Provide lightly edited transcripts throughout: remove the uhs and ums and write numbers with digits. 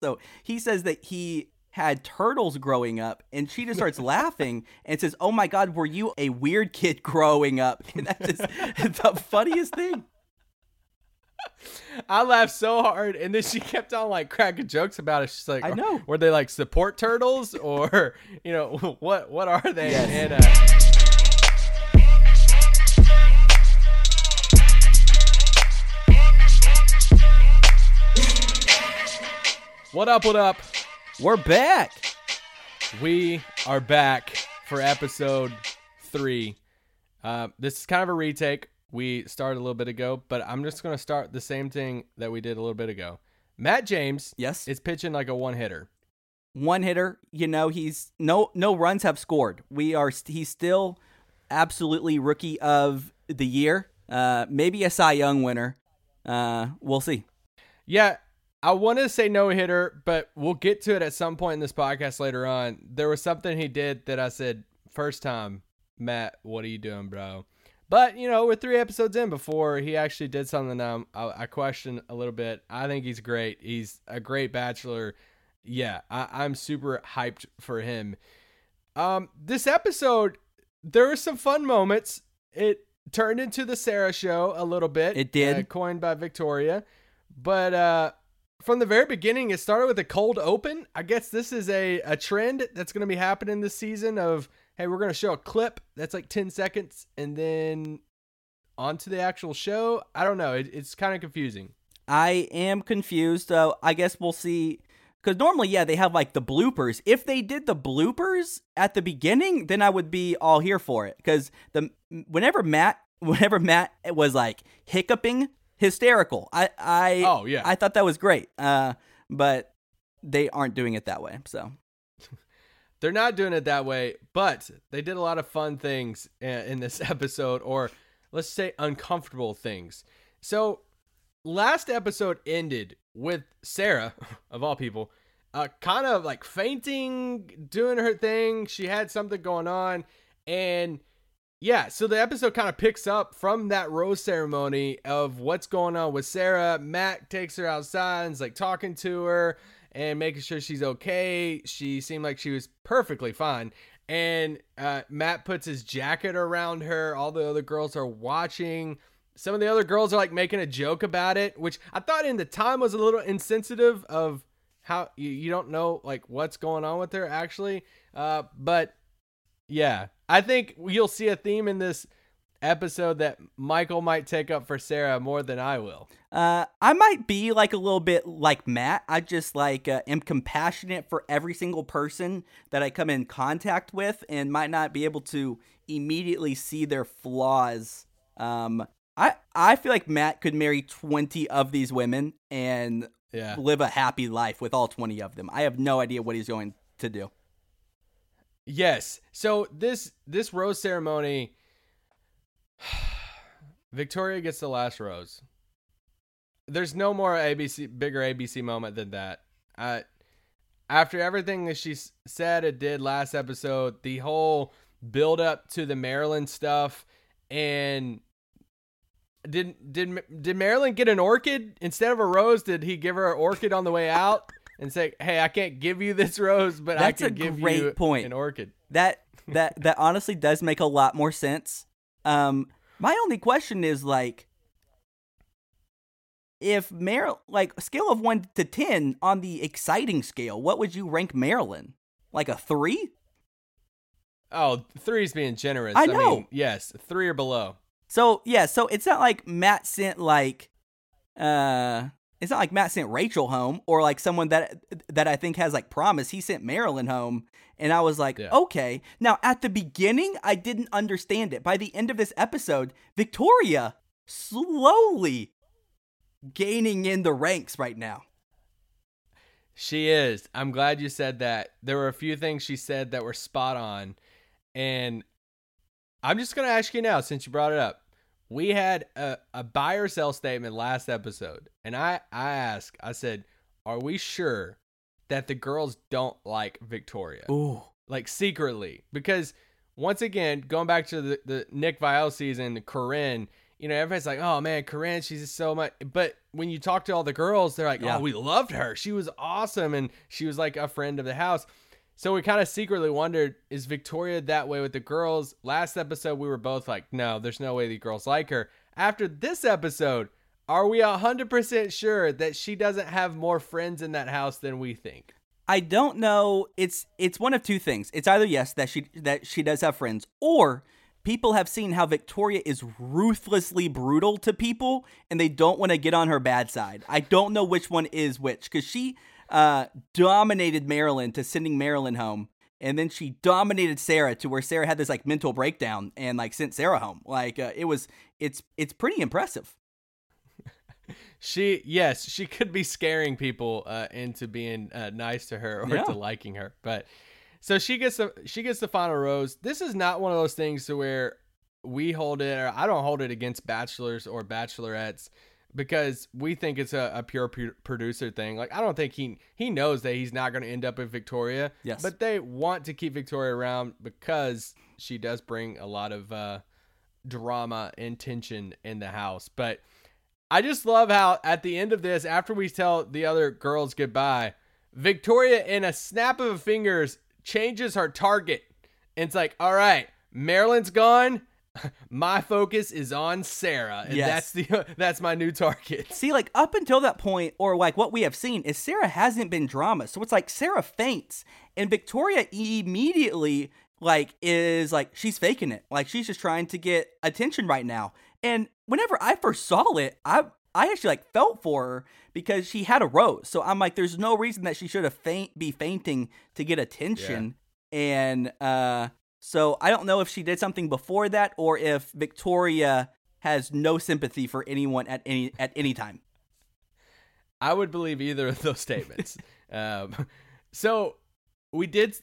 So he says that he had turtles growing up, and she just starts laughing and says, "Oh my God, were you a weird kid growing up?" And that's just the funniest thing. I laughed so hard, and then she kept on like cracking jokes about it. She's like, "I know, were they like support turtles, or you know what are they?" Yes. And What up? We're back. We are back for episode 3. This is kind of a retake. We started a little bit ago, but I'm just going to start the same thing that we did a little bit ago. Matt James, yes, is pitching like a one-hitter. You know, he's no runs have scored. He's still absolutely rookie of the year. Maybe a Cy Young winner. We'll see. Yeah. I want to say no-hitter, but we'll get to it at some point in this podcast later on. There was something he did that I said, first time, Matt, what are you doing, bro? But, you know, we're 3 episodes in before he actually did something that I questioned a little bit. I think he's great. He's a great bachelor. Yeah, I'm super hyped for him. This episode, there were some fun moments. It turned into the Sarah show a little bit. It did. Coined by Victoria. But, from the very beginning, it started with a cold open. I guess this is a trend that's going to be happening this season of, hey, we're going to show a clip that's like 10 seconds and then onto the actual show. I don't know. It's kind of confusing. I am confused. I guess we'll see. Because normally, yeah, they have like the bloopers. If they did the bloopers at the beginning, then I would be all here for it. Because whenever Matt was like hiccuping, hysterical. I thought that was great. But they aren't doing it that way. So they're not doing it that way, but they did a lot of fun things in this episode, or let's say uncomfortable things. So last episode ended with Sarah, of all people, kind of like fainting, doing her thing. She had something going on, and yeah, so the episode kind of picks up from that rose ceremony of what's going on with Sarah. Matt takes her outside and is like talking to her and making sure she's okay. She seemed like she was perfectly fine. And Matt puts his jacket around her. All the other girls are watching. Some of the other girls are like making a joke about it, which I thought in the time was a little insensitive of how you don't know like what's going on with her actually. But yeah. I think you'll see a theme in this episode that Michael might take up for Sarah more than I will. I might be like a little bit like Matt. I just like am compassionate for every single person that I come in contact with and might not be able to immediately see their flaws. I feel like Matt could marry 20 of these women and live a happy life with all 20 of them. I have no idea what he's going to do. Yes. So this rose ceremony, Victoria gets the last rose. There's no more bigger ABC moment than that. After everything that she said and did last episode, the whole build up to the Marilyn stuff, and did Marilyn get an orchid instead of a rose? Did he give her an orchid on the way out? And say, hey, I can't give you this rose, but I can give you an orchid. That honestly does make a lot more sense. My only question is, like, if Marilyn, like, scale of 1 to 10 on the exciting scale, what would you rank Marilyn? Like a 3? Oh, 3's being generous. I know. I mean, yes, 3 or below. So yeah, so it's not like Matt sent like, it's not like Matt sent Rachel home or like someone that I think has like promise. He sent Marilyn home, and I was like, okay. Now, at the beginning, I didn't understand it. By the end of this episode, Victoria slowly gaining in the ranks right now. She is. I'm glad you said that. There were a few things she said that were spot on. And I'm just going to ask you now, since you brought it up. We had a buy or sell statement last episode, and I asked, I said, are we sure that the girls don't like Victoria? Ooh. Like secretly? Because once again, going back to the Nick Viall season, Corinne, you know, everybody's like, oh man, Corinne, she's just so much. But when you talk to all the girls, they're like, oh, we loved her. She was awesome. And she was like a friend of the house. So we kind of secretly wondered, is Victoria that way with the girls? Last episode, we were both like, no, there's no way the girls like her. After this episode, are we 100% sure that she doesn't have more friends in that house than we think? I don't know. It's one of two things. It's either yes, that she does have friends, or people have seen how Victoria is ruthlessly brutal to people, and they don't want to get on her bad side. I don't know which one is which, because she dominated Marilyn to sending Marilyn home. And then she dominated Sarah to where Sarah had this like mental breakdown and like sent Sarah home. Like it's pretty impressive. She could be scaring people into being nice to her or to liking her. But so she gets the final rose. This is not one of those things to where we hold it, or I don't hold it against bachelors or bachelorettes, because we think it's a pure producer thing. Like, I don't think he knows that he's not going to end up with Victoria. Yes. But they want to keep Victoria around because she does bring a lot of drama and tension in the house. But I just love how at the end of this, after we tell the other girls goodbye, Victoria, in a snap of her fingers, changes her target. And it's like, all right, Marilyn's gone. My focus is on Sarah, and that's my new target. See, like up until that point, or like what we have seen, is Sarah hasn't been drama. So it's like Sarah faints, and Victoria immediately like is like she's faking it, like she's just trying to get attention right now. And whenever I first saw it, I actually like felt for her because she had a rose. So I'm like, there's no reason that she should have be fainting to get attention, and so I don't know if she did something before that, or if Victoria has no sympathy for anyone at any time. I would believe either of those statements. So we did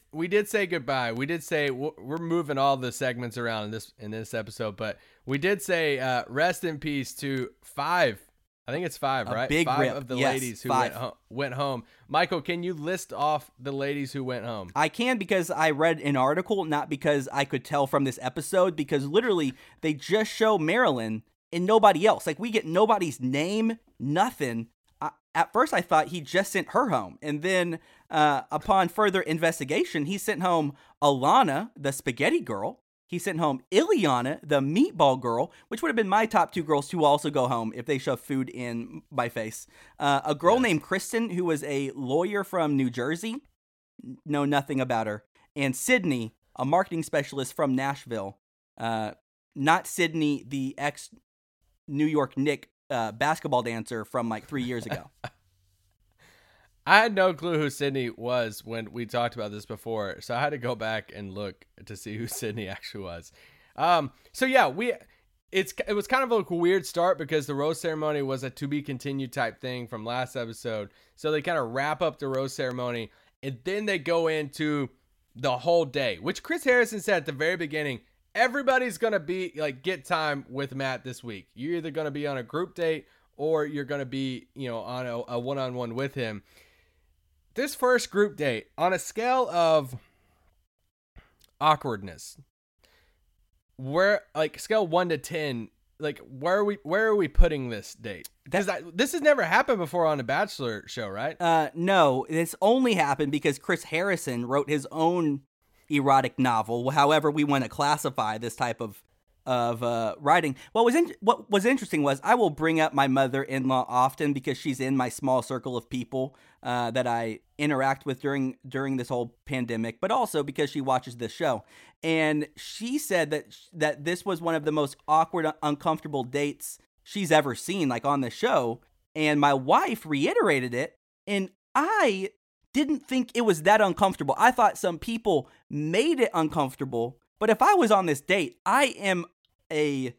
say goodbye. We did say we're moving all the segments around in this episode, but we did say rest in peace to five. I think it's five, right? Five of the ladies who went home. Michael, can you list off the ladies who went home? I can, because I read an article, not because I could tell from this episode, because literally they just show Marilyn and nobody else. Like, we get nobody's name, nothing. At first, I thought he just sent her home. And then upon further investigation, he sent home Alana, the spaghetti girl. He sent home Illeana, the meatball girl, which would have been my top two girls to also go home if they shoved food in my face. A girl named Kristen, who was a lawyer from New Jersey. Know nothing about her. And Sydney, a marketing specialist from Nashville. Not Sydney, the ex-New York Knicks basketball dancer from like 3 years ago. I had no clue who Sydney was when we talked about this before, so I had to go back and look to see who Sydney actually was. It was kind of a weird start because the rose ceremony was a to be continued type thing from last episode. So they kind of wrap up the rose ceremony, and then they go into the whole day, which Chris Harrison said at the very beginning, everybody's going to be like, get time with Matt this week. You're either going to be on a group date or you're going to be, you know, on a one-on-one with him. This first group date, on a scale of awkwardness, where like scale 1 to 10, like where are we putting this date? Because this has never happened before on a Bachelor show, right? No, this only happened because Chris Harrison wrote his own erotic novel. However, we want to classify this type of writing. What was interesting was I will bring up my mother-in-law often because she's in my small circle of people that I interact with during this whole pandemic, but also because she watches this show. And she said that this was one of the most awkward, uncomfortable dates she's ever seen, like on the show. And my wife reiterated it, and I didn't think it was that uncomfortable. I thought some people made it uncomfortable, but if I was on this date, I am a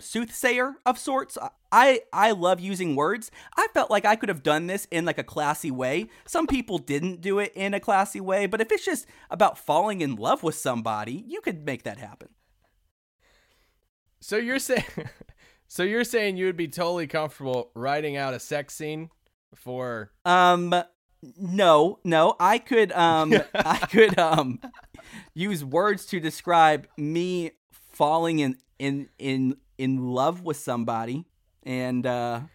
soothsayer of sorts. I love using words. I felt like I could have done this in like a classy way. Some people didn't do it in a classy way, but if it's just about falling in love with somebody, you could make that happen. So you're saying, you would be totally comfortable writing out a sex scene for No, I could use words to describe me falling in love with somebody, and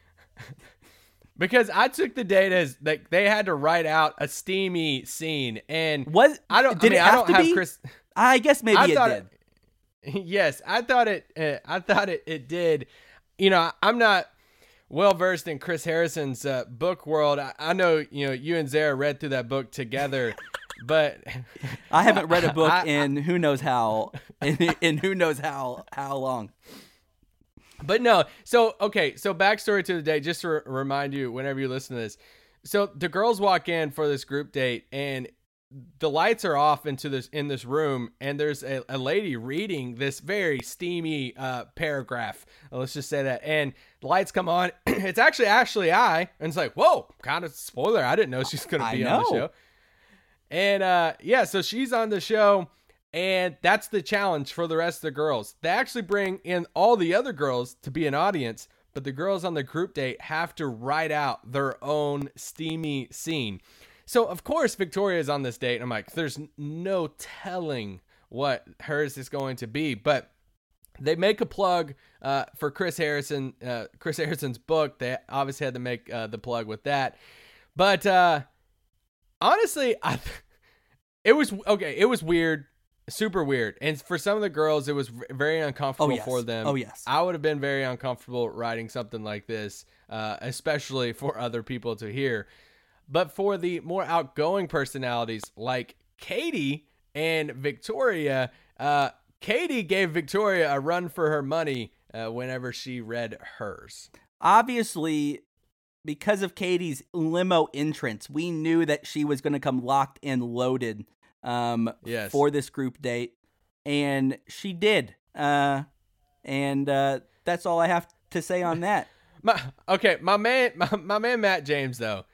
because I took the date as like they had to write out a steamy scene, and was I don't did I mean, it have I don't to have be? Chris. I guess maybe I it did. It, yes, I thought it did. You know, I'm not well versed in Chris Harrison's book world. I know you and Sarah read through that book together. But I haven't read a book in who knows how, in who knows how long. But no, so backstory to the day, just to remind you whenever you listen to this. So the girls walk in for this group date, and the lights are off in this room, and there's a lady reading this very steamy paragraph. Let's just say that. And the lights come on. It's actually Ashley I, and it's like, whoa, kind of spoiler. I didn't know she's going to be on the show. And so she's on the show, and that's the challenge for the rest of the girls. They actually bring in all the other girls to be an audience, but the girls on the group date have to write out their own steamy scene. So, of course, Victoria's on this date, and I'm like, there's no telling what hers is going to be. But they make a plug for Chris Harrison's book. They obviously had to make the plug with that. But... honestly, it was okay. It was weird, super weird. And for some of the girls, it was very uncomfortable for them. Oh, yes. I would have been very uncomfortable writing something like this, especially for other people to hear. But for the more outgoing personalities like Katie and Victoria, Katie gave Victoria a run for her money whenever she read hers. Obviously... because of Katie's limo entrance, we knew that she was going to come locked and loaded for this group date, and she did. And that's all I have to say on that. My man Matt James, though,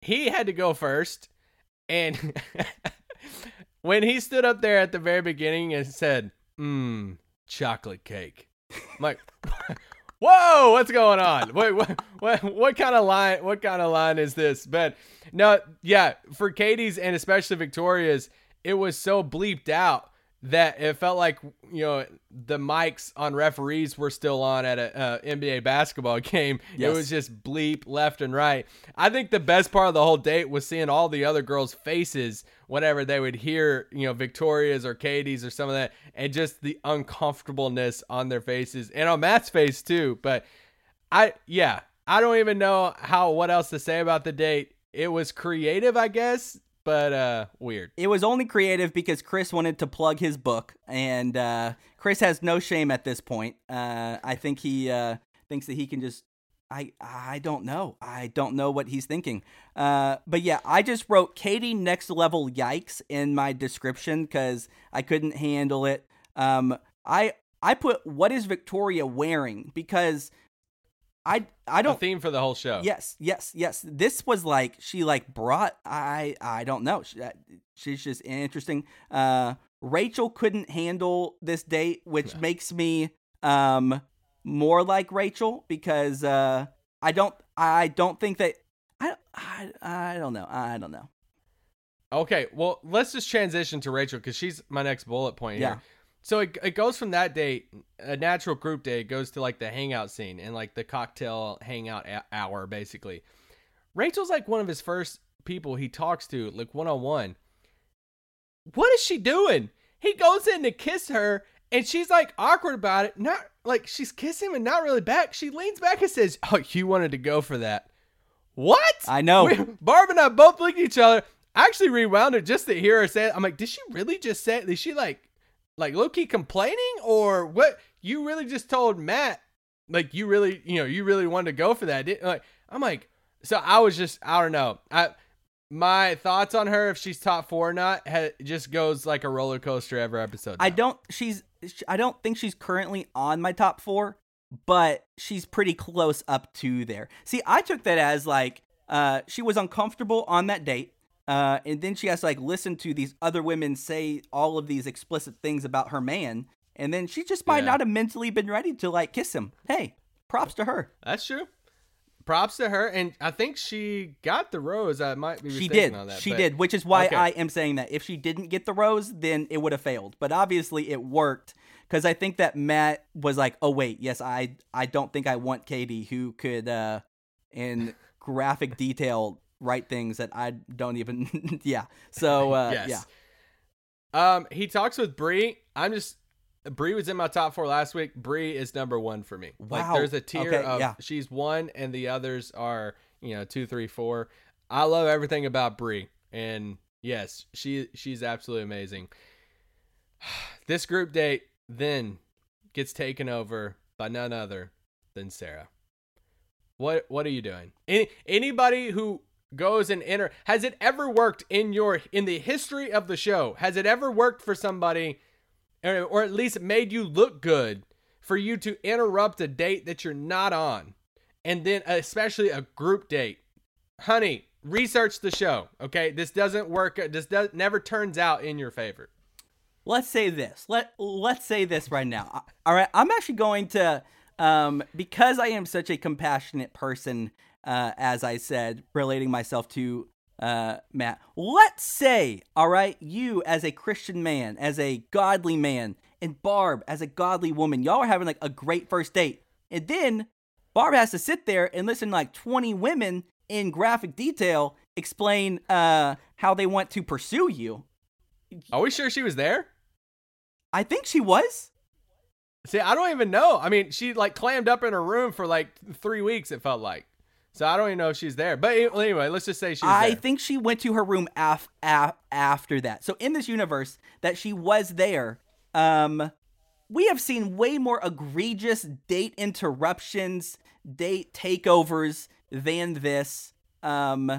he had to go first, and when he stood up there at the very beginning and said, chocolate cake, I'm like... whoa, what's going on? Wait, what kind of line is this? But no, yeah, for Katie's and especially Victoria's, it was so bleeped out that it felt like, the mics on referees were still on at a NBA basketball game. Yes. It was just bleep left and right. I think the best part of the whole date was seeing all the other girls' faces whenever they would hear, Victoria's or Katie's or some of that, and just the uncomfortableness on their faces and on Matt's face too. But I don't even know what else to say about the date. It was creative, I guess, but weird. It was only creative because Chris wanted to plug his book, and Chris has no shame at this point. I think he thinks that he can just. I don't know. I don't know what he's thinking. But yeah, I just wrote Katie next level yikes in my description because I couldn't handle it. I put what is Victoria wearing because I don't. A theme for the whole show. Yes. This was like she like brought. I don't know. She's just interesting. Rachel couldn't handle this date, which makes me more like Rachel because I don't know. Okay, well, let's just transition to Rachel because she's my next bullet point here. So it goes from that date, a natural group date, goes to like the hangout scene and like the cocktail hangout hour basically. Rachel's like one of his first people he talks to, like one-on-one. What is she doing? He goes in to kiss her and she's like awkward about it, not like she's kissing him and not really back. She leans back and says, "Oh, you wanted to go for that." What? I know. Barb and I both looked at each other. I actually rewound it just to hear her say it. I'm like, did she really just say it? Is she like low key complaining or what? You really just told Matt, like you really wanted to go for that. I don't know. My thoughts on her, if she's top four or not, just goes like a roller coaster every episode. I don't think she's currently on my top four, but she's pretty close up to there. See, I took that as like she was uncomfortable on that date, and then she has to like listen to these other women say all of these explicit things about her man, and then she just might not have mentally been ready to like kiss him. Hey, props to her. That's true. Props to her, and I think she got the rose. I might be mistaken on that. She did, which is why I am saying that. If she didn't get the rose, then it would have failed. But obviously it worked, Because I think that Matt was like, oh, wait, yes, I don't think I want Katie, who could in graphic detail write things that I don't even. Yeah. So, yes. Yeah. He talks with Brie. Brie was in my top 4 last week. Brie is number 1 for me. Wow. Like, there's a tier of she's 1 and the others are, 2, 3, 4. I love everything about Brie. And yes, she's absolutely amazing. This group date then gets taken over by none other than Sarah. What are you doing? Anybody who goes and has it ever worked in the history of the show? Has it ever worked for somebody, or at least made you look good, for you to interrupt a date that you're not on? And then especially a group date. Honey, research the show. Okay. This doesn't work. This never turns out in your favor. Let's say this. Let's say this right now. All right. I'm actually going to, because I am such a compassionate person, as I said, relating myself to Matt, let's say, all right, you as a Christian man, as a godly man, and Barb as a godly woman, y'all are having like a great first date. And then Barb has to sit there and listen to like 20 women in graphic detail explain how they want to pursue you. Are we sure she was there? I think she was. See, I don't even know. I mean, she like clammed up in her room for like 3 weeks, it felt like. So I don't even know if she's there. But anyway, let's just say she's there. I think she went to her room after that. So in this universe that she was there, we have seen way more egregious date interruptions, date takeovers than this. I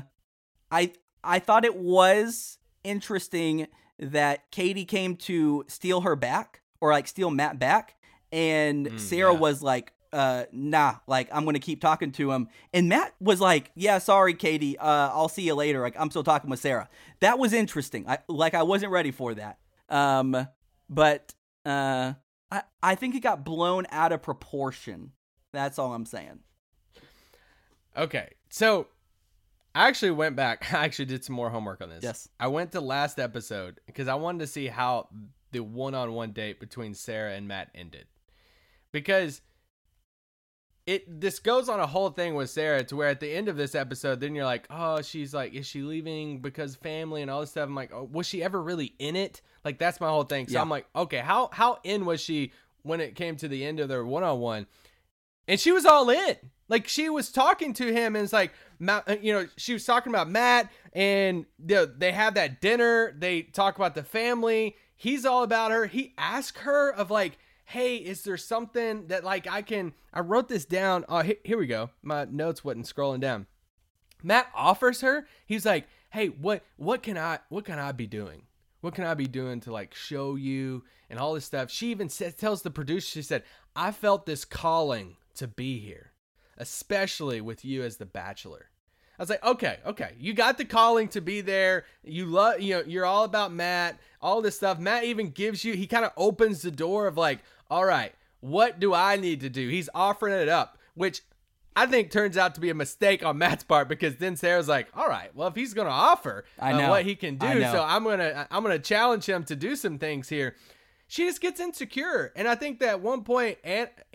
thought it was interesting that Katie came to steal her back, or like steal Matt back, and Sarah was like, nah, like I'm going to keep talking to him. And Matt was like, yeah, sorry, Katie. I'll see you later. Like I'm still talking with Sarah. That was interesting. I wasn't ready for that. But I think it got blown out of proportion. That's all I'm saying. Okay. So I actually went back. I actually did some more homework on this. Yes. I went to last episode because I wanted to see how the one-on-one date between Sarah and Matt ended, because this goes on a whole thing with Sarah to where at the end of this episode, then you're like, oh, she's like, is she leaving because family and all this stuff? I'm like, oh, was she ever really in it? Like, that's my whole thing. So yeah. I'm like, okay, how in was she when it came to the end of their one-on-one? And she was all in. Like, she was talking to him, and it's like, she was talking about Matt, and they have that dinner. They talk about the family. He's all about her. He asked her of like, hey, is there something that like I wrote this down. Oh, here we go. My notes wasn't scrolling down. Matt offers her. He's like, hey, what can I be doing? What can I be doing to like show you and all this stuff? She even tells the producer, she said, I felt this calling to be here, especially with you as the bachelor. I was like, okay. You got the calling to be there. You love, you're all about Matt, all this stuff. Matt even gives you, he kind of opens the door of like, all right, what do I need to do? He's offering it up, which I think turns out to be a mistake on Matt's part, because then Sarah's like, all right, well, if he's going to offer what he can do, so I'm going to challenge him to do some things here. She just gets insecure. And I think that at one point, Anna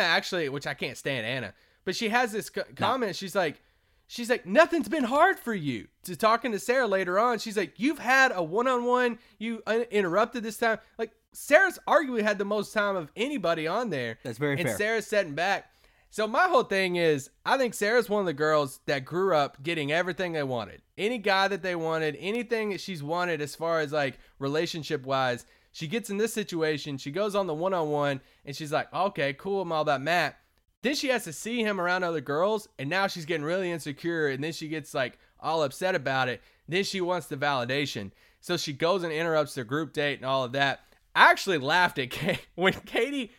actually, which I can't stand Anna, but she has this comment. She's like, nothing's been hard for you. To talking to Sarah later on, she's like, you've had a one-on-one, you interrupted this time. Like, Sarah's arguably had the most time of anybody on there. That's very fair. And Sarah's setting back. So my whole thing is, I think Sarah's one of the girls that grew up getting everything they wanted. Any guy that they wanted, anything that she's wanted as far as like relationship-wise. She gets in this situation, she goes on the one-on-one, and she's like, okay, cool, I'm all about Matt. Then she has to see him around other girls, and now she's getting really insecure, and then she gets like all upset about it. Then she wants the validation. So she goes and interrupts the group date and all of that. I actually laughed at when Katie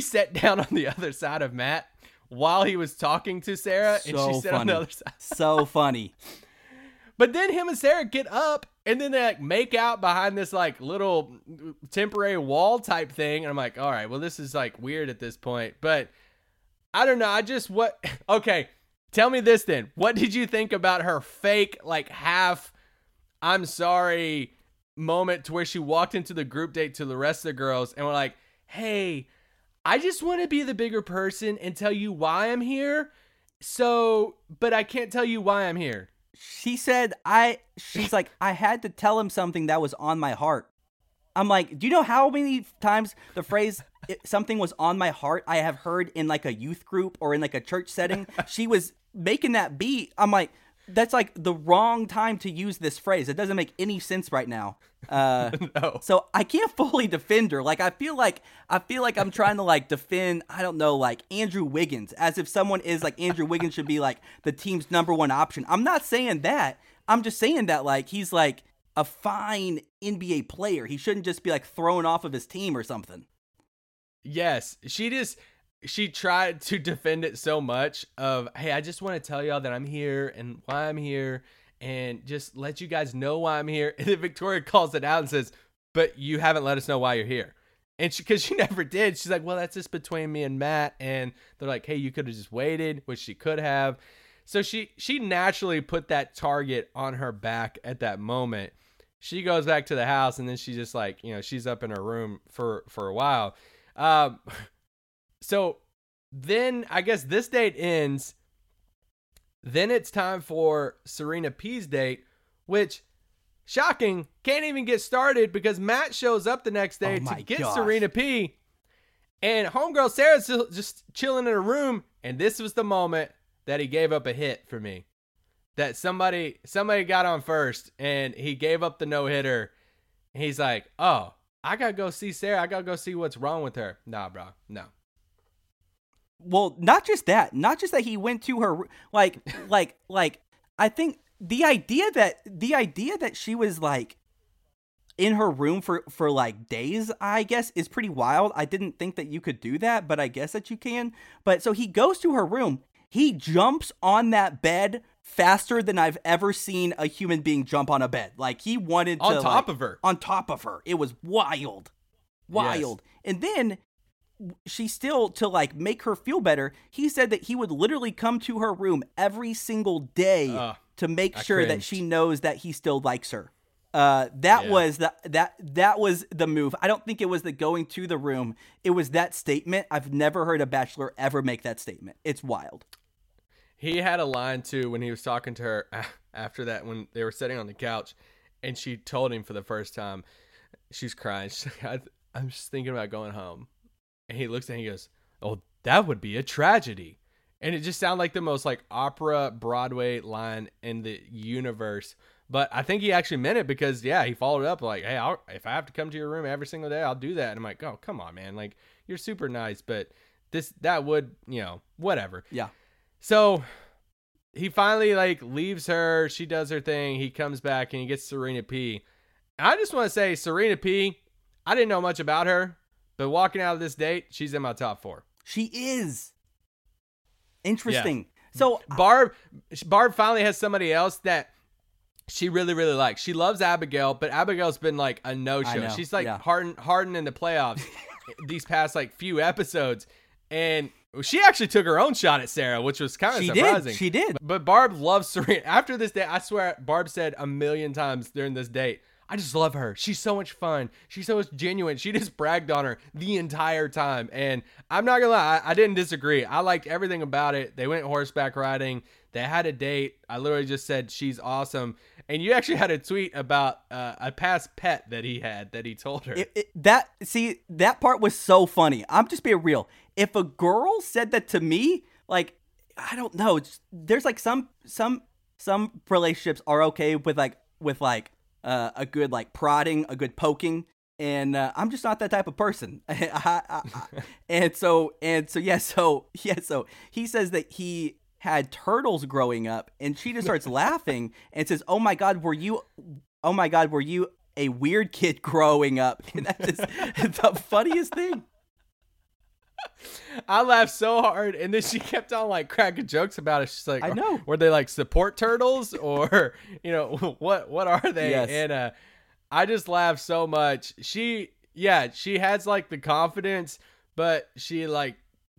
sat down on the other side of Matt while he was talking to Sarah, so and she sat on the other side. So funny. But then him and Sarah get up, and then they like make out behind this like little temporary wall type thing. And I'm like, all right, well, this is like weird at this point, but I don't know. Okay. Tell me this then. What did you think about her fake, like half, I'm sorry moment to where she walked into the group date to the rest of the girls and were like, hey, I just want to be the bigger person and tell you why I'm here. So, but I can't tell you why I'm here. She said, she's like, I had to tell him something that was on my heart. I'm like, do you know how many times the phrase something was on my heart I have heard in like a youth group or in like a church setting? She was making that beat. I'm like, that's like the wrong time to use this phrase. It doesn't make any sense right now. No. So I can't fully defend her. Like, I feel like I'm trying to like defend, I don't know, like Andrew Wiggins, as if someone is like Andrew Wiggins should be like the team's number one option. I'm not saying that. I'm just saying that like, he's like a fine NBA player. He shouldn't just be like thrown off of his team or something. Yes. She tried to defend it so much of, hey, I just want to tell y'all that I'm here and why I'm here and just let you guys know why I'm here. And then Victoria calls it out and says, but you haven't let us know why you're here. And because she never did. She's like, well, that's just between me and Matt. And they're like, hey, you could have just waited, which she could have. So she naturally put that target on her back at that moment. She goes back to the house and then she just like, you know, she's up in her room for a while. So then I guess this date ends. Then it's time for Serena P's date, which, shocking, can't even get started because Matt shows up the next day to get Serena P. And homegirl Sarah's just chilling in her room. And this was the moment that he gave up a hit for me. That somebody got on first and he gave up the no-hitter. And he's like, oh, I got to go see Sarah. I got to go see what's wrong with her. Nah, bro. No. Well, not just that he went to her, like, I think the idea that she was like in her room for like days, I guess, is pretty wild. I didn't think that you could do that, but I guess that you can. But so he goes to her room, he jumps on that bed faster than I've ever seen a human being jump on a bed. Like he wanted to on top of her. It was wild. Yes. And then she still, to like make her feel better, he said that he would literally come to her room every single day to make sure that she knows that he still likes her. That was the move. I don't think it was the going to the room. It was that statement. I've never heard a bachelor ever make that statement. It's wild. He had a line too when he was talking to her after that, when they were sitting on the couch and she told him for the first time, she's crying. She's like, I'm just thinking about going home. And he looks at him and he goes, oh, that would be a tragedy. And it just sounded like the most like opera Broadway line in the universe. But I think he actually meant it because, yeah, he followed up like, hey, if I have to come to your room every single day, I'll do that. And I'm like, oh, come on, man. Like, you're super nice, but that would, you know, whatever. Yeah. So he finally like leaves her. She does her thing. He comes back and he gets Serena P. And I just want to say, Serena P, I didn't know much about her. But walking out of this date, she's in my top 4. She is. Interesting. Yeah. So Barb finally has somebody else that she really, really likes. She loves Abigail, but Abigail's been like a no-show. She's like hardened in the playoffs these past like few episodes. And she actually took her own shot at Sarah, which was kind of surprising. She did. But Barb loves Serena. After this date, I swear Barb said 1,000,000 times during this date, I just love her. She's so much fun. She's so much genuine. She just bragged on her the entire time. And I'm not going to lie, I didn't disagree. I liked everything about it. They went horseback riding. They had a date. I literally just said, she's awesome. And you actually had a tweet about a past pet that he had that he told her. That part was so funny. I'm just being real. If a girl said that to me, like, I don't know. There's like some relationships are okay with a good like prodding, a good poking, and I'm just not that type of person. So he says that he had turtles growing up, and she just starts laughing and says, "Oh my God, were you a weird kid growing up?" And that's just the funniest thing. I laughed so hard, and then she kept on like cracking jokes about it. She's like, I know. Were they like support turtles or, you know, what are they? Yes. And I just laughed so much. She has like the confidence, but she like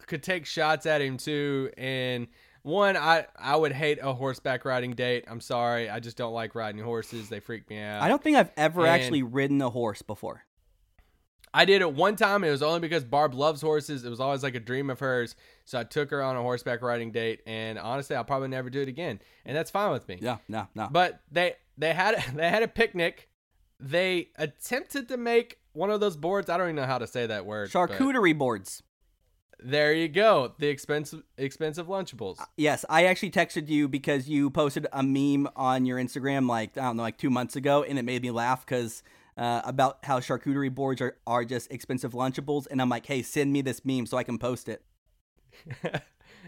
could take shots at him too. And one, I would hate a horseback riding date. I'm sorry. I just don't like riding horses. They freak me out. I don't think I've ever actually ridden a horse before. I did it one time. It was only because Barb loves horses. It was always like a dream of hers. So I took her on a horseback riding date. And honestly, I'll probably never do it again. And that's fine with me. Yeah, no. But they had a picnic. They attempted to make one of those boards. I don't even know how to say that word. Charcuterie boards. There you go. The expensive Lunchables. Yes. I actually texted you because you posted a meme on your Instagram, like, I don't know, like 2 months ago. And it made me laugh because about how charcuterie boards are just expensive Lunchables. And I'm like, hey, send me this meme so I can post it.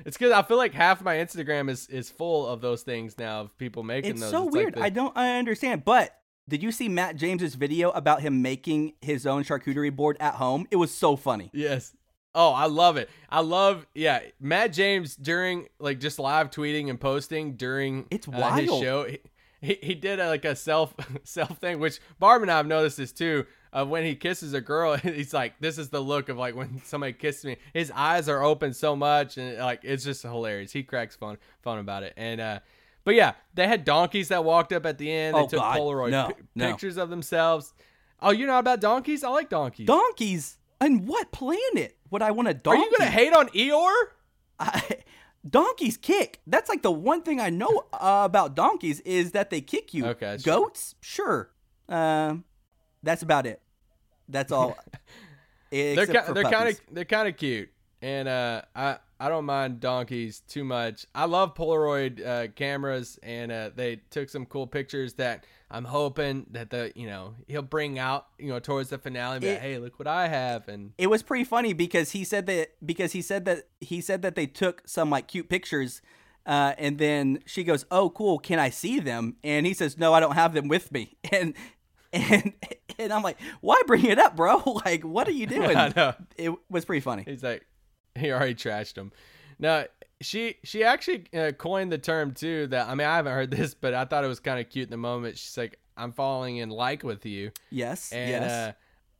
It's good. I feel like half my Instagram is full of those things now of people making those. It's so weird. Like I understand. But did you see Matt James's video about him making his own charcuterie board at home? It was so funny. Yes. Oh, I love it. Matt James during like just live tweeting and posting during his show. He did a self thing, which Barb and I have noticed this too. When he kisses a girl, he's like, this is the look of like when somebody kisses me. His eyes are open so much and like it's just hilarious. He cracks fun about it. And but yeah, they had donkeys that walked up at the end. They took Polaroid pictures of themselves. Oh, you're not about donkeys? I like donkeys. Donkeys? On what planet would I want a donkey? Are you going to hate on Eeyore? Donkeys kick. That's like the one thing I know about donkeys is that they kick you. Okay, goats? Sure. That's about it. That's all. They're kind of cute. And I don't mind donkeys too much. I love Polaroid cameras, and they took some cool pictures that I'm hoping that he'll bring out towards the finale. But hey, look what I have! And it was pretty funny because he said that they took some like cute pictures, and then she goes, "Oh, cool, can I see them?" And he says, "No, I don't have them with me." And I'm like, "Why bring it up, bro? Like, what are you doing?" I know. It was pretty funny. He's like, he already trashed him. Now she actually coined the term too. That, I mean, I haven't heard this, but I thought it was kind of cute in the moment. She's like, "I'm falling in like with you." Yes. And yes.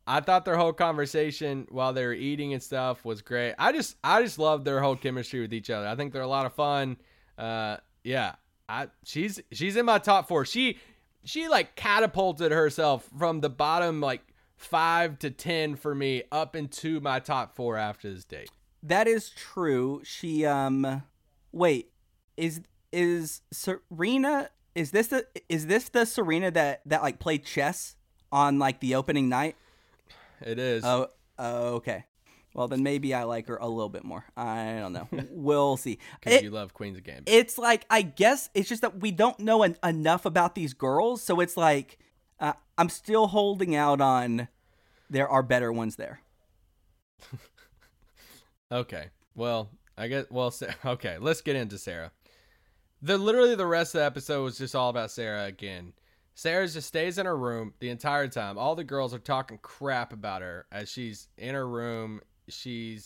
I thought their whole conversation while they were eating and stuff was great. I just love their whole chemistry with each other. I think they're a lot of fun. She's in my top four. She like catapulted herself from the bottom like 5 to 10 for me up into my top four after this date. That is true. She is Serena, is this the Serena that like played chess on like the opening night? It is. Oh, okay. Well, then maybe I like her a little bit more. I don't know. We'll see. Because you love Queen's Gambit. It's like, I guess it's just that we don't know enough about these girls. So it's like, I'm still holding out on there are better ones there. Okay. Well, I guess. Well, okay. Let's get into Sarah. Literally the rest of the episode was just all about Sarah again. Sarah just stays in her room the entire time. All the girls are talking crap about her as she's in her room. She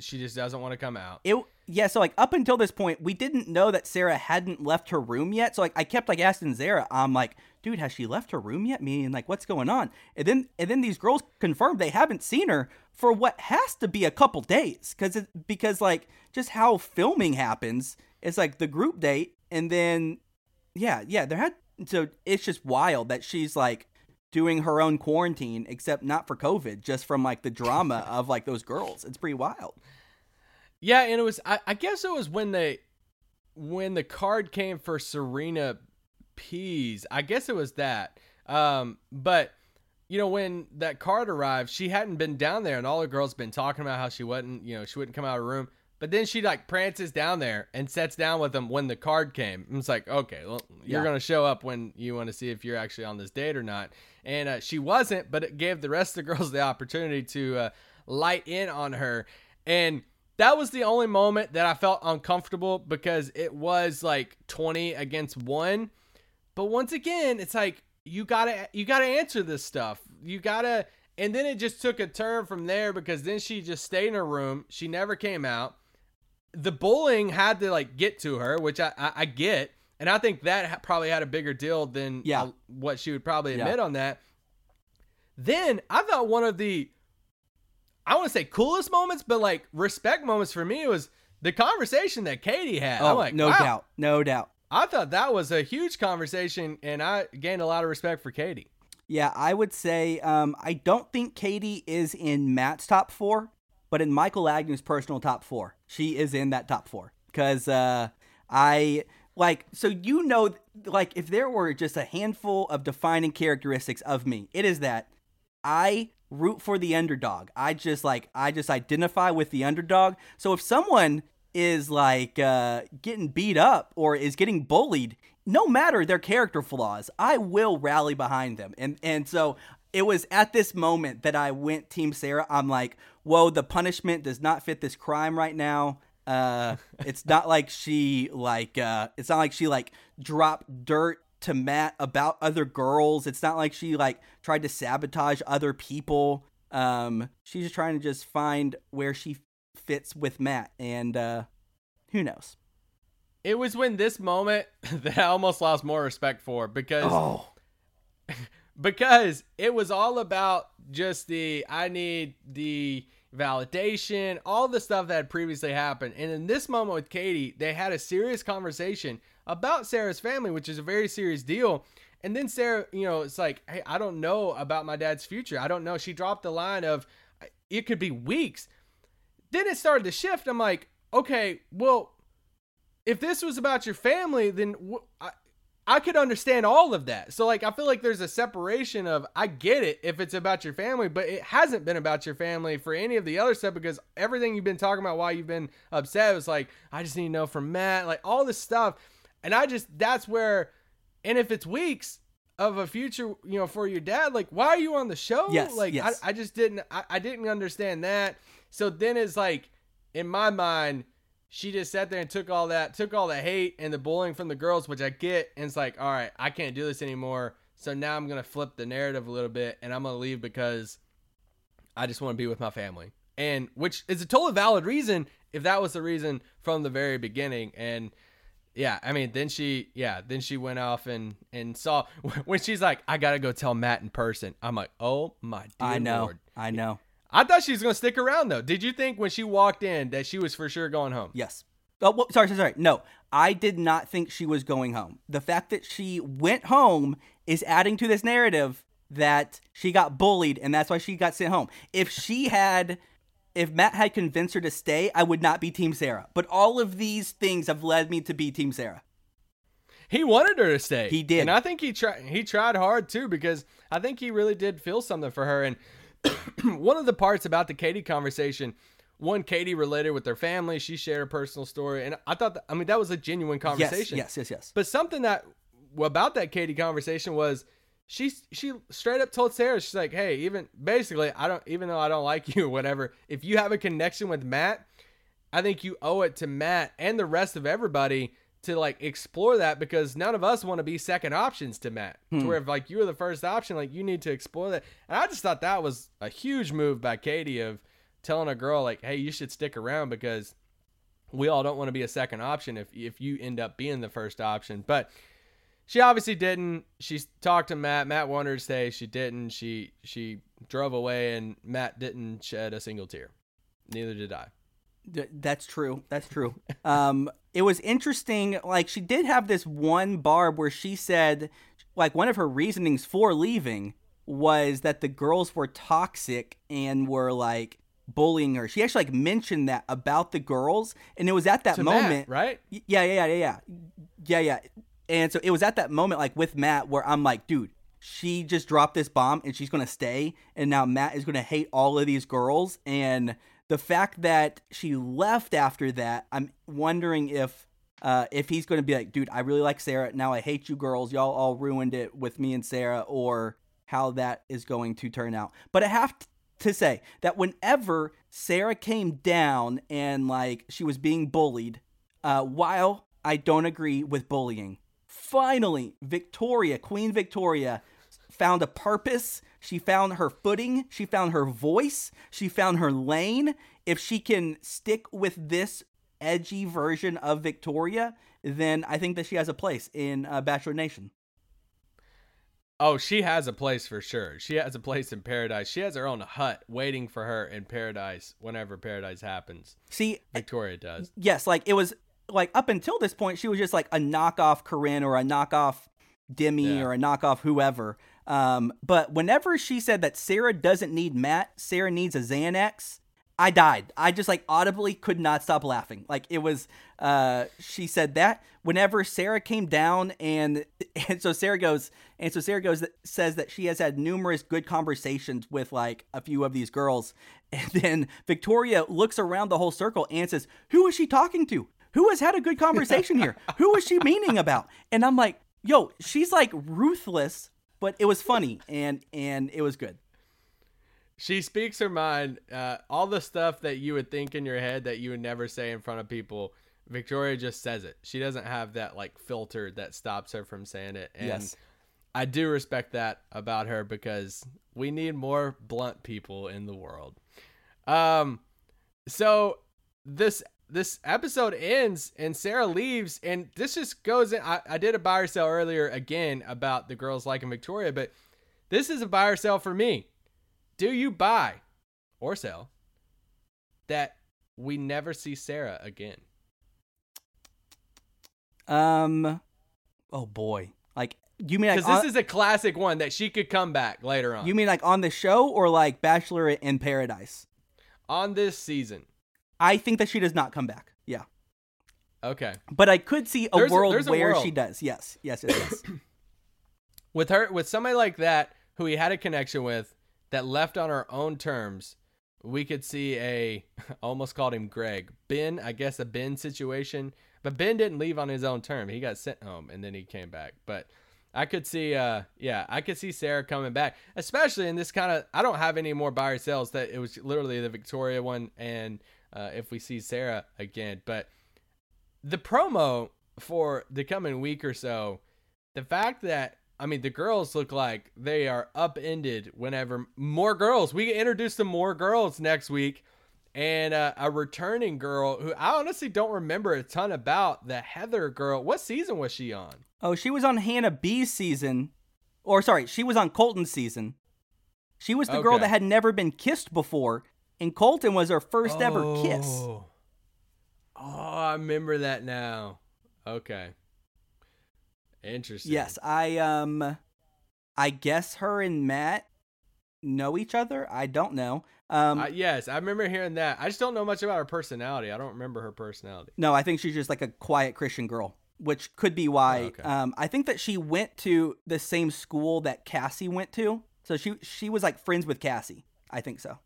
just doesn't want to come out. So like up until this point, we didn't know that Sarah hadn't left her room yet. So like I kept like asking Sarah, I'm like, dude, has she left her room yet? Meaning like, what's going on? And then these girls confirmed they haven't seen her for what has to be a couple days because like just how filming happens, it's like the group date and then so it's just wild that she's like doing her own quarantine, except not for COVID, just from like the drama of like those girls. It's pretty wild. Yeah, and it was I guess it was when the card came for Serena P's. I guess it was that. But when that card arrived, she hadn't been down there, and all the girls been talking about how she wasn't, she wouldn't come out of her room. But then she like prances down there and sets down with them when the card came. And it's like, okay, well, you're going to show up when you want to see if you're actually on this date or not. And she wasn't, but it gave the rest of the girls the opportunity to light in on her. And that was the only moment that I felt uncomfortable because it was like 20-1. But once again, it's like, you gotta answer this stuff. And then it just took a turn from there because then she just stayed in her room. She never came out. The bullying had to like get to her, which I get. And I think that probably had a bigger deal than what she would probably admit on that. Then I thought one of the, I want to say coolest moments, but like respect moments for me was the conversation that Katie had. Oh, I'm like, no doubt. I thought that was a huge conversation, and I gained a lot of respect for Katie. Yeah, I would say I don't think Katie is in Matt's top four, but in Michael Agnew's personal top four, she is in that top four. Because if there were just a handful of defining characteristics of me, it is that I root for the underdog. I just identify with the underdog. So if someone is getting beat up or is getting bullied, no matter their character flaws, I will rally behind them. And so it was at this moment that I went Team Sarah. I'm like, whoa, the punishment does not fit this crime right now. It's not like she dropped dirt to Matt about other girls. It's not like she tried to sabotage other people. She's just trying to find where she fits with Matt, and who knows. It was when this moment that I almost lost more respect for because it was all about just I need the validation, all the stuff that had previously happened. And in this moment with Katie, they had a serious conversation about Sarah's family, which is a very serious deal. And then Sarah, it's like, hey, I don't know about my dad's future. I don't know. She dropped the line of, it could be weeks. Then it started to shift. I'm like, okay, well, if this was about your family, then I could understand all of that. So I feel like there's a separation of, I get it if it's about your family, but it hasn't been about your family for any of the other stuff, because everything you've been talking about while you've been upset was I just need to know from Matt, all this stuff. And that's where, and if it's weeks of a future, for your dad, why are you on the show? Yes. I just didn't understand that. So then it's in my mind, she just sat there and took all the hate and the bullying from the girls, which I get. And it's all right, I can't do this anymore. So now I'm going to flip the narrative a little bit, and I'm going to leave because I just want to be with my family. And which is a totally valid reason if that was the reason from the very beginning. And yeah, I mean, then she went off and saw when she's like, I got to go tell Matt in person. I'm like, oh my dear Lord. I know. I thought she was going to stick around, though. Did you think when she walked in that she was for sure going home? Yes. Oh, well, sorry. No, I did not think she was going home. The fact that she went home is adding to this narrative that she got bullied, and that's why she got sent home. If Matt had convinced her to stay, I would not be Team Sarah. But all of these things have led me to be Team Sarah. He wanted her to stay. He did. And I think he tried hard, too, because I think he really did feel something for her. And one of the parts about the Katie conversation, Katie related with her family. She shared her personal story. And I thought, that was a genuine conversation. Yes. But something about that Katie conversation was she straight up told Sarah, she's like, hey, even though I don't like you or whatever, if you have a connection with Matt, I think you owe it to Matt and the rest of everybody to explore that, because none of us want to be second options to Matt. To where if you were the first option, you need to explore that. And I just thought that was a huge move by Katie of telling a girl hey, you should stick around because we all don't want to be a second option if you end up being the first option. But she obviously didn't. She talked to Matt. Matt wanted her to stay. She didn't. She drove away, and Matt didn't shed a single tear. Neither did I. That's true. It was interesting. She did have this one barb where she said, one of her reasonings for leaving was that the girls were toxic and were bullying her. She actually mentioned that about the girls, and it was at that moment, Matt, right? Yeah. And so it was at that moment, with Matt, where I'm like, dude, she just dropped this bomb and she's gonna stay, and now Matt is gonna hate all of these girls. And the fact that she left after that, I'm wondering if he's going to be dude, I really like Sarah. Now I hate you girls. Y'all all ruined it with me and Sarah, or how that is going to turn out. But I have to say that whenever Sarah came down and she was being bullied, while I don't agree with bullying, finally, Queen Victoria found a purpose. She found her footing. She found her voice. She found her lane. If she can stick with this edgy version of Victoria, then I think that she has a place in Bachelor Nation. Oh, she has a place for sure. She has a place in paradise. She has her own hut waiting for her in paradise whenever paradise happens. See, Victoria does. Yes, it was up until this point, she was just a knockoff Corinne or a knockoff Demi or a knockoff whoever. But whenever she said that Sarah doesn't need Matt, Sarah needs a Xanax, I died. I just like audibly could not stop laughing. Like it was, she said that whenever Sarah came down and so Sarah goes, says that she has had numerous good conversations with like a few of these girls. And then Victoria looks around the whole circle and says, who is she talking to? Who has had a good conversation here? Who is she meaning about? And I'm like, yo, she's like ruthless, but it was funny and it was good. She speaks her mind. All the stuff that you would think in your head that you would never say in front of people, Victoria just says it. She doesn't have that like filter that stops her from saying it. And yes. I do respect that about her because we need more blunt people in the world. So this episode ends and Sarah leaves, and this just goes in. I did a buy or sell earlier again about the girls liking Victoria, but this is a buy or sell for me. Do you buy or sell that we never see Sarah again? Oh boy. Like you mean like because this is a classic one that she could come back later on. You mean like on the show or like Bachelor in Paradise? On this season. I think that she does not come back. Yeah. Okay. But I could see a world where she does. Yes. With somebody like that who he had a connection with, that left on our own terms, we could see almost called him Greg. Ben, I guess a Ben situation. But Ben didn't leave on his own term. He got sent home and then he came back. But I could see, I could see Sarah coming back, especially in this kind of, I don't have any more buy or sells that it was literally the Victoria one. And if we see Sarah again, but the promo for the coming week or so, the fact that, I mean, the girls look like they are upended whenever more girls. We get introduced to more girls next week and a returning girl who I honestly don't remember a ton about, the Heather girl. What season was she on? Oh, she was on Hannah B's season. Or sorry, she was on Colton's season. She was the girl that had never been kissed before, and Colton was her first ever kiss. Oh, I remember that now. Okay. Interesting. Yes, I guess her and Matt know each other. I don't know. Yes, I remember hearing that. I just don't know much about her personality. I don't remember her personality. No, I think she's just like a quiet Christian girl, which could be why. I think that she went to the same school that Cassie went to, so she was like friends with Cassie. I think so.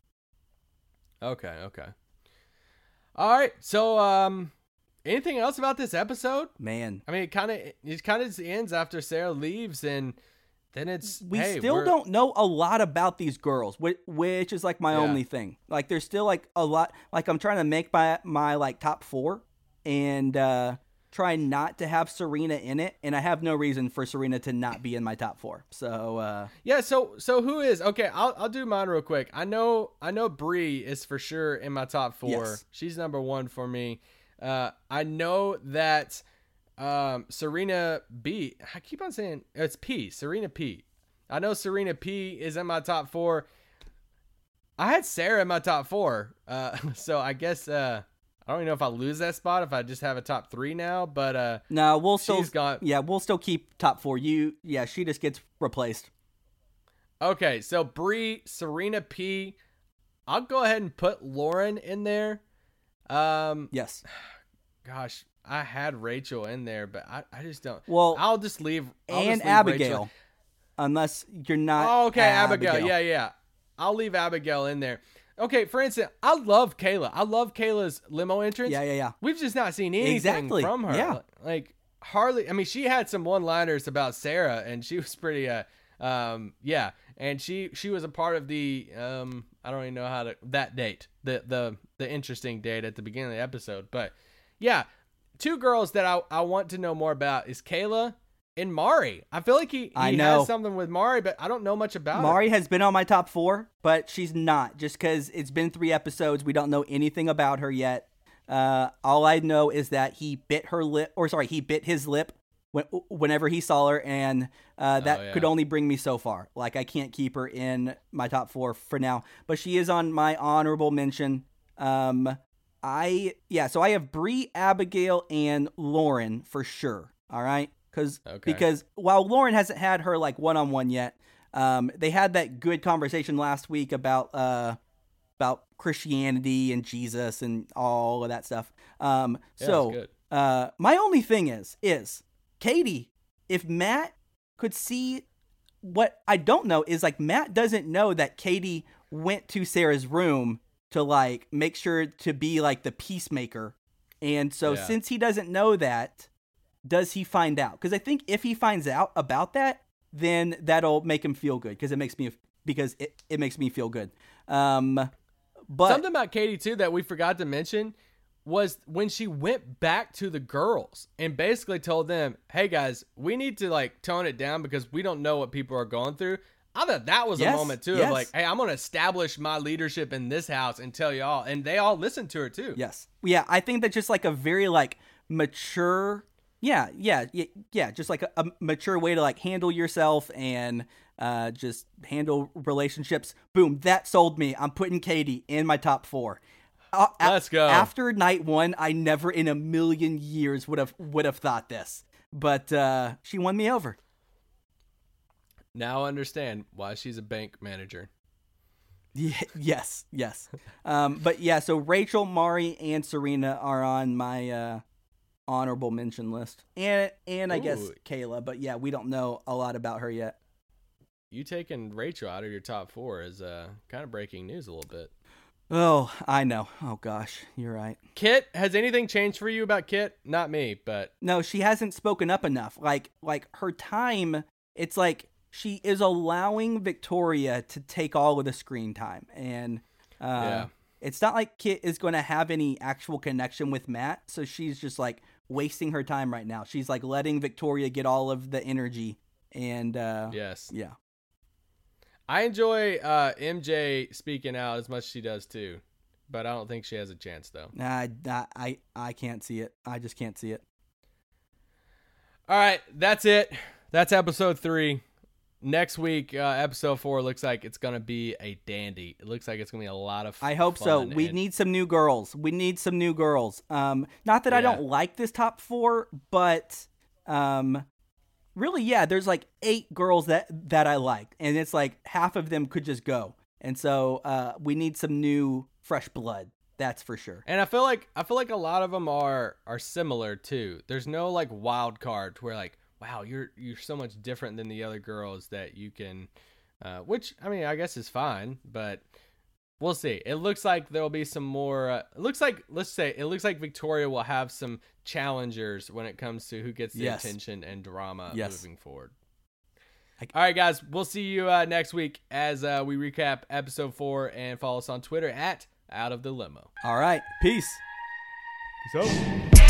Okay. All right, so anything else about this episode? Man. I mean, it kind of ends after Sarah leaves, and then we don't know a lot about these girls, which is like my only thing. Like there's still like a lot, like I'm trying to make my like top four and try not to have Serena in it. And I have no reason for Serena to not be in my top four. So, So who is, I'll do mine real quick. I know Brie is for sure in my top four. Yes. She's number one for me. I know that Serena B, I keep on saying it's P, Serena P. I know Serena P is in my top four. I had Sarah in my top four. So I guess I don't even know if I lose that spot if I just have a top three now, but no, we'll still we'll still keep top four. She just gets replaced. Okay, so Brie, Serena P. I'll go ahead and put Lauren in there. Yes. Gosh, I had Rachel in there, but I just don't. Well, I'll just leave Abigail, Rachel. Unless you're not. Oh, okay, Abigail. Yeah. I'll leave Abigail in there. Okay, for instance, I love Kayla. I love Kayla's limo entrance. Yeah. We've just not seen anything from her. Yeah. Like hardly. I mean, she had some one-liners about Sarah, and she was pretty. And she was a part of the I don't even know how to that date. The interesting date at the beginning of the episode. But yeah, two girls that I want to know more about is Kayla and Mari. I feel like he has something with Mari, but I don't know much about Mari. Has been on my top four, but she's not, just because it's been 3 episodes. We don't know anything about her yet. All I know is that he bit his lip whenever he saw her, and that could only bring me so far. Like I can't keep her in my top four for now, but she is on my honorable mention. So I have Brie, Abigail, and Lauren for sure. All right, because while Lauren hasn't had her like one-on-one yet, They had that good conversation last week about Christianity and Jesus and all of that stuff. My only thing is Katie, if Matt could see what I don't know is like, Matt doesn't know that Katie went to Sarah's room to like, make sure to be like the peacemaker. And so since he doesn't know that, does he find out? Because I think if he finds out about that, then that'll make him feel good. Because it makes me feel good. But something about Katie too that we forgot to mention was when she went back to the girls and basically told them, "Hey guys, we need to like tone it down because we don't know what people are going through." I thought that was a moment too of like, "Hey, I'm going to establish my leadership in this house and tell y'all," and they all listened to her too. Yes, yeah, I think that's just like a very like mature. Yeah. Just like a mature way to like handle yourself and just handle relationships. Boom. That sold me. I'm putting Katie in my top four. Let's go. After night one, I never in a million years would have thought this, but she won me over. Now I understand why she's a bank manager. Yeah, yes. But yeah, so Rachel, Mari, and Serena are on my honorable mention list, and I guess Kayla, but yeah, we don't know a lot about her yet. You taking Rachel out of your top four is kind of breaking news a little bit. Oh, I know. Oh gosh, you're right. Kit, has anything changed for you about Kit? Not me, but no, she hasn't spoken up enough. Like her time, it's like she is allowing Victoria to take all of the screen time, and it's not like Kit is going to have any actual connection with Matt, so she's just like wasting her time right now. She's like letting Victoria get all of the energy, and I enjoy MJ speaking out as much as she does too, but I don't think she has a chance though. I can't see it. I just can't see it. All right, that's it. That's episode 3. Next week, episode 4 looks like it's going to be a dandy. It looks like it's going to be a lot of fun. I hope so. We need some new girls. Not that I don't like this top 4, but really, there's like 8 girls that I like, and it's like half of them could just go. And so we need some new fresh blood. That's for sure. And I feel like a lot of them are similar too. There's no like wild card where like, wow, you're so much different than the other girls that you can, which I mean, I guess is fine, but we'll see. It looks like there'll be some more, it looks like Victoria will have some challengers when it comes to who gets the attention and drama moving forward. All right, guys, we'll see you next week as we recap episode 4, and follow us on Twitter @OutOfTheLimo. All right. Peace. Peace out.